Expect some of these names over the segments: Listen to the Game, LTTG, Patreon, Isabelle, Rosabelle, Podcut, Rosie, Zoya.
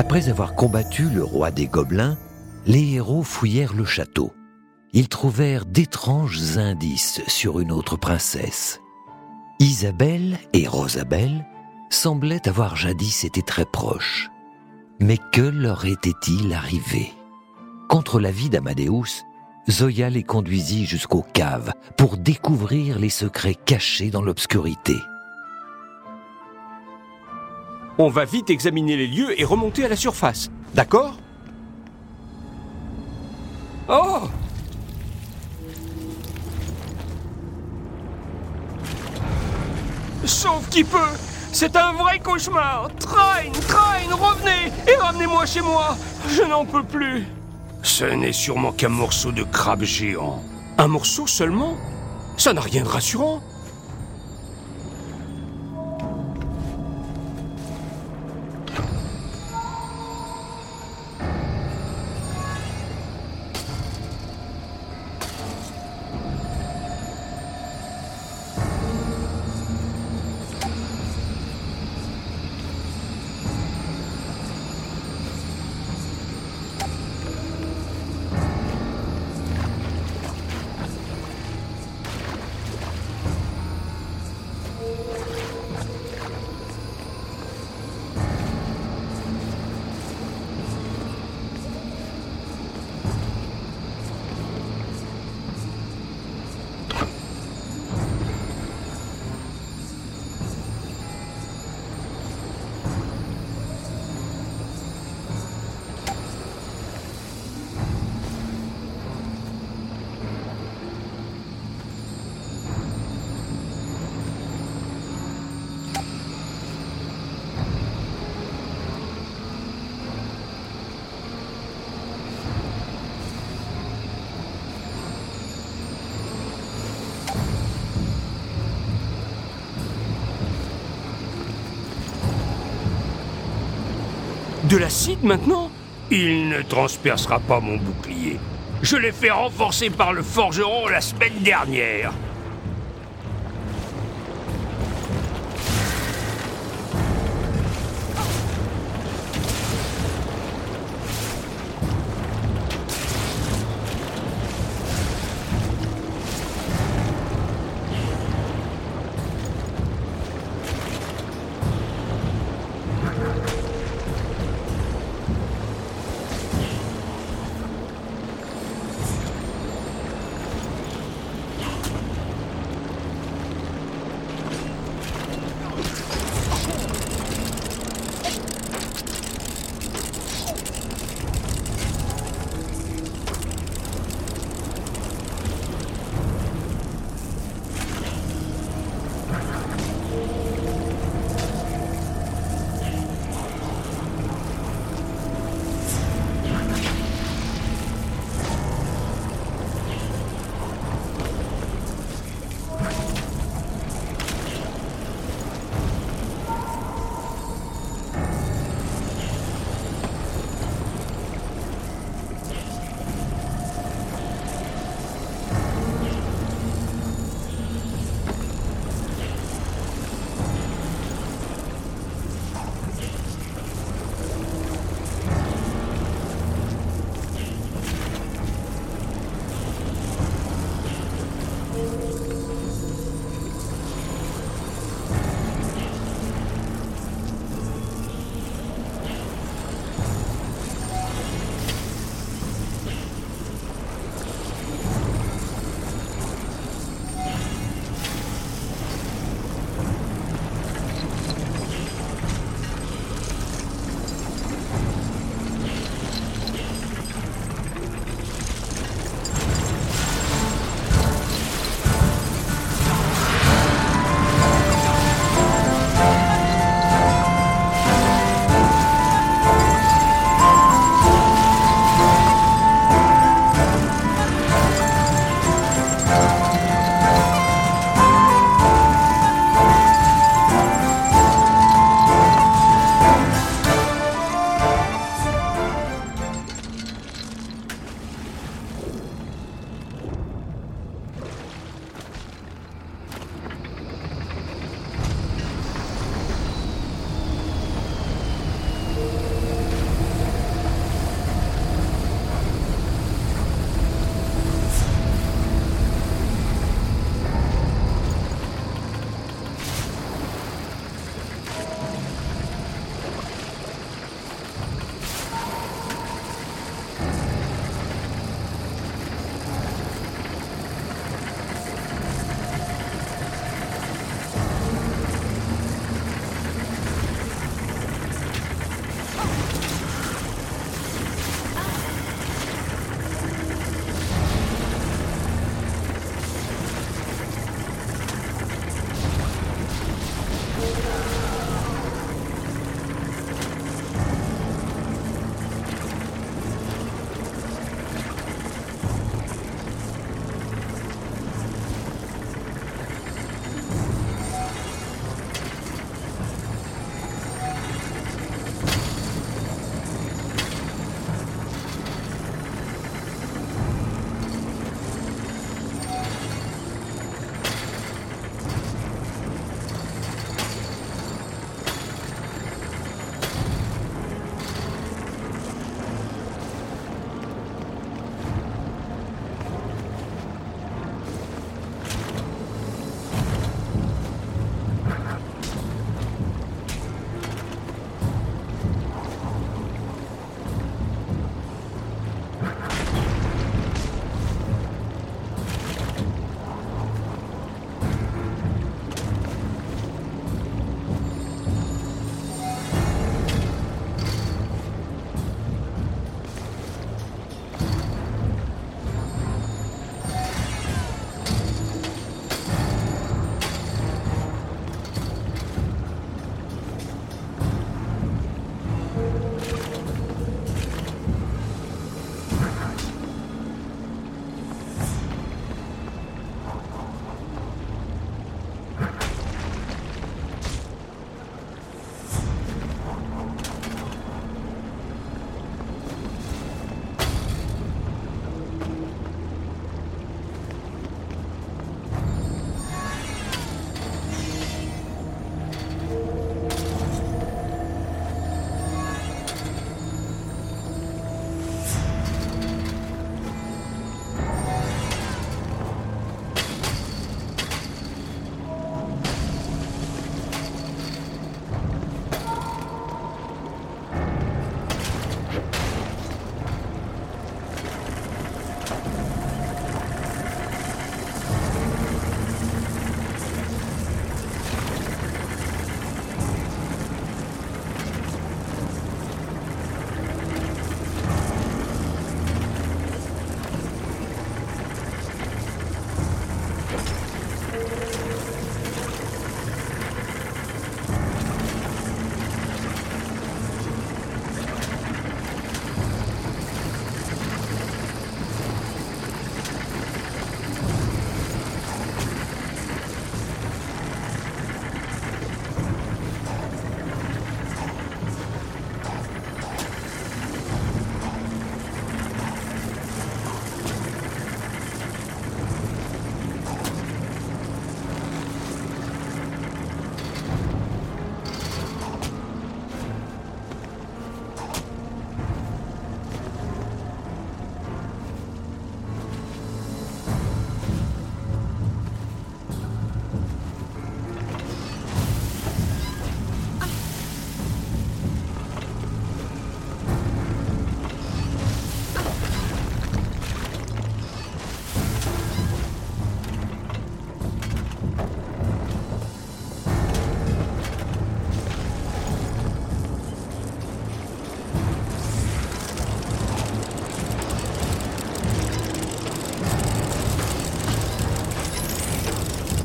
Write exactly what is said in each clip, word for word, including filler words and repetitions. Après avoir combattu le roi des gobelins, les héros fouillèrent le château. Ils trouvèrent d'étranges indices sur une autre princesse. Isabelle et Rosabelle semblaient avoir jadis été très proches. Mais que leur était-il arrivé ? Contre l'avis d'Amadeus, Zoya les conduisit jusqu'aux caves pour découvrir les secrets cachés dans l'obscurité. On va vite examiner les lieux et remonter à la surface, d'accord ? Oh ! Sauf qui peut ! C'est un vrai cauchemar ! Train, train, revenez et ramenez-moi chez moi ! Je n'en peux plus ! Ce n'est sûrement qu'un morceau de crabe géant. Un morceau seulement ? Ça n'a rien de rassurant. De l'acide maintenant ? Il ne transpercera pas mon bouclier. Je l'ai fait renforcer par le forgeron la semaine dernière.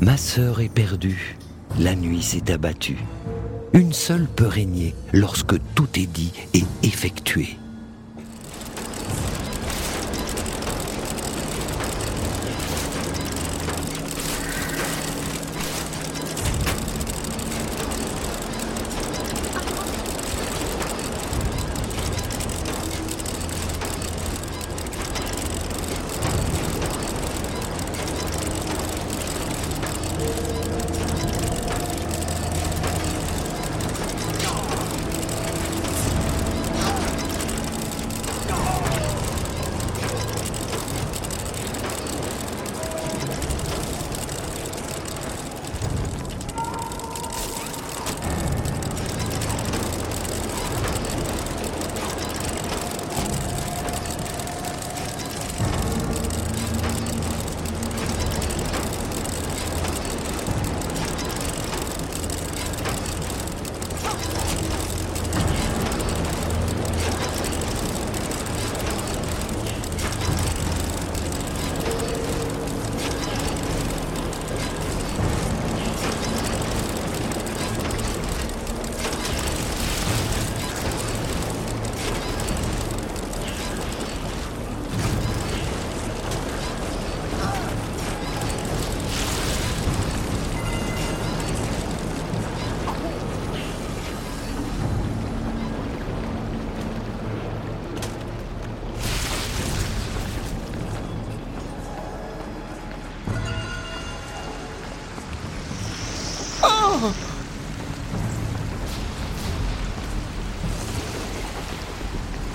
Ma sœur est perdue, la nuit s'est abattue. Une seule peut régner lorsque tout est dit et effectué.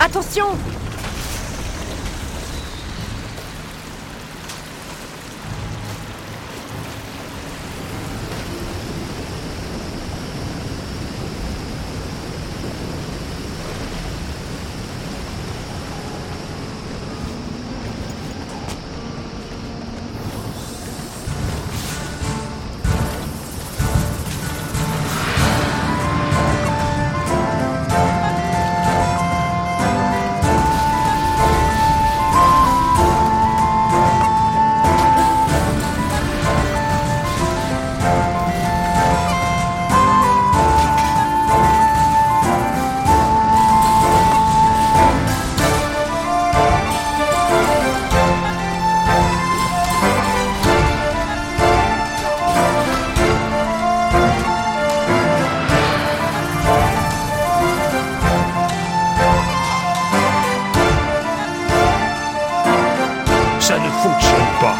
Attention! Ça ne fonctionne pas.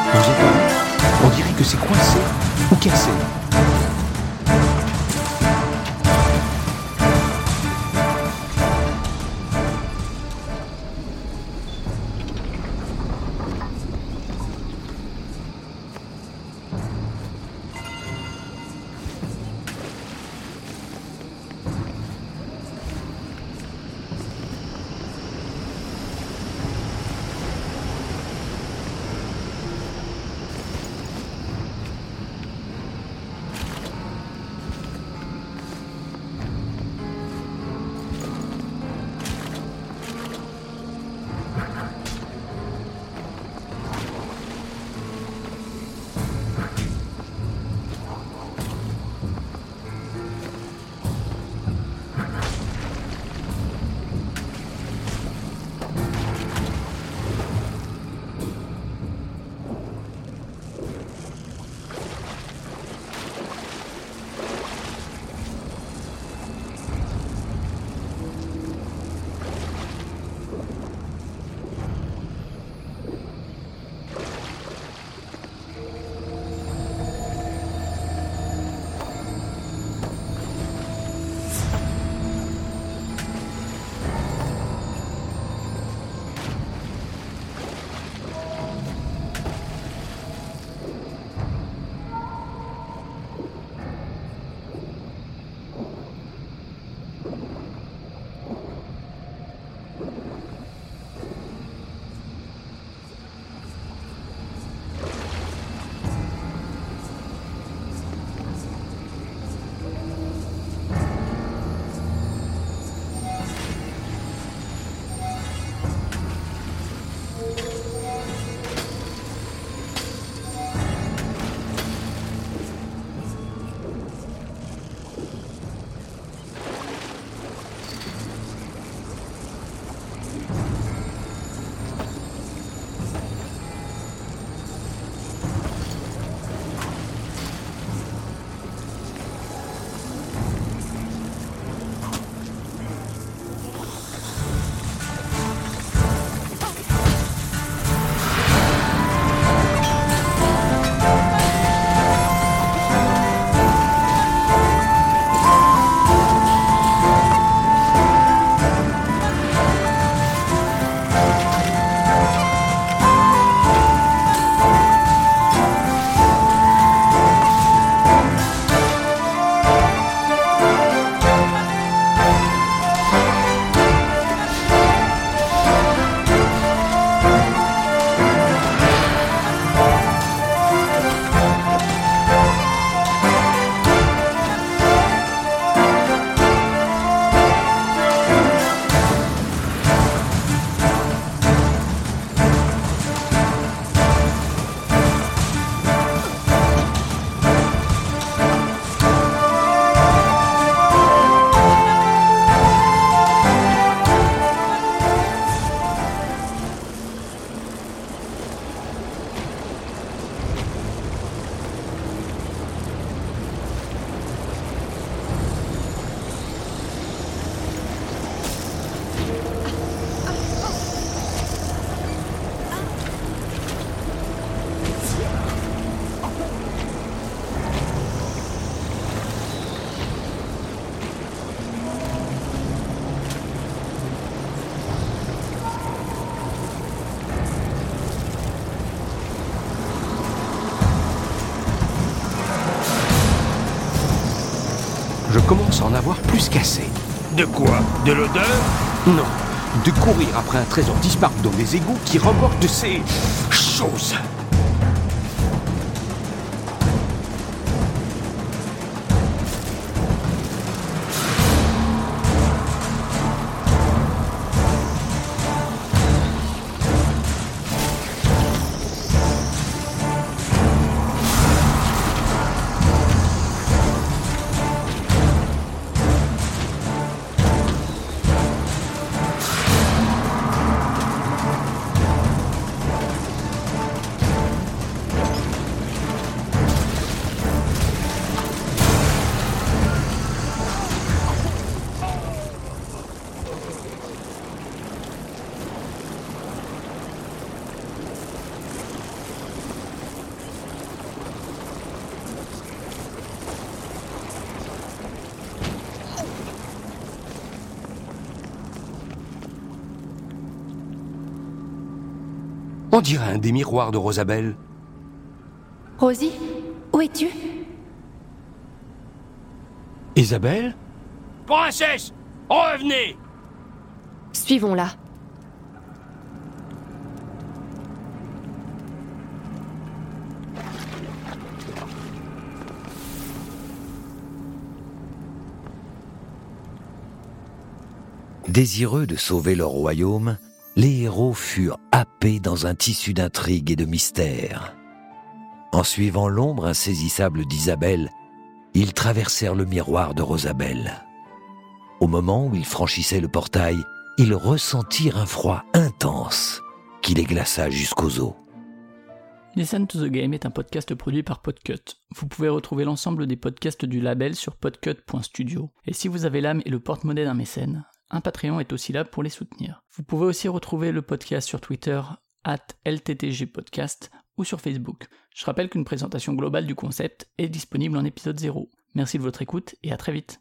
On dirait que c'est coincé ou cassé. commence à en avoir plus qu'assez. De quoi? De l'odeur? Non, de courir après un trésor disparu dans des égouts qui remporte de ces choses. On dirait un des miroirs de Rosabelle. Rosie, où es-tu? Isabelle? Princesse, revenez! Suivons-la. Désireux de sauver leur royaume, les héros furent happés dans un tissu d'intrigue et de mystère. En suivant l'ombre insaisissable d'Isabelle, ils traversèrent le miroir de Rosabelle. Au moment où ils franchissaient le portail, ils ressentirent un froid intense qui les glaça jusqu'aux os. Listen to the Game est un podcast produit par Podcut. Vous pouvez retrouver l'ensemble des podcasts du label sur podcut point studio. Et si vous avez l'âme et le porte-monnaie d'un mécène, un Patreon est aussi là pour les soutenir. Vous pouvez aussi retrouver le podcast sur Twitter, arobase L T T G podcast, ou sur Facebook. Je rappelle qu'une présentation globale du concept est disponible en épisode zéro. Merci de votre écoute et à très vite.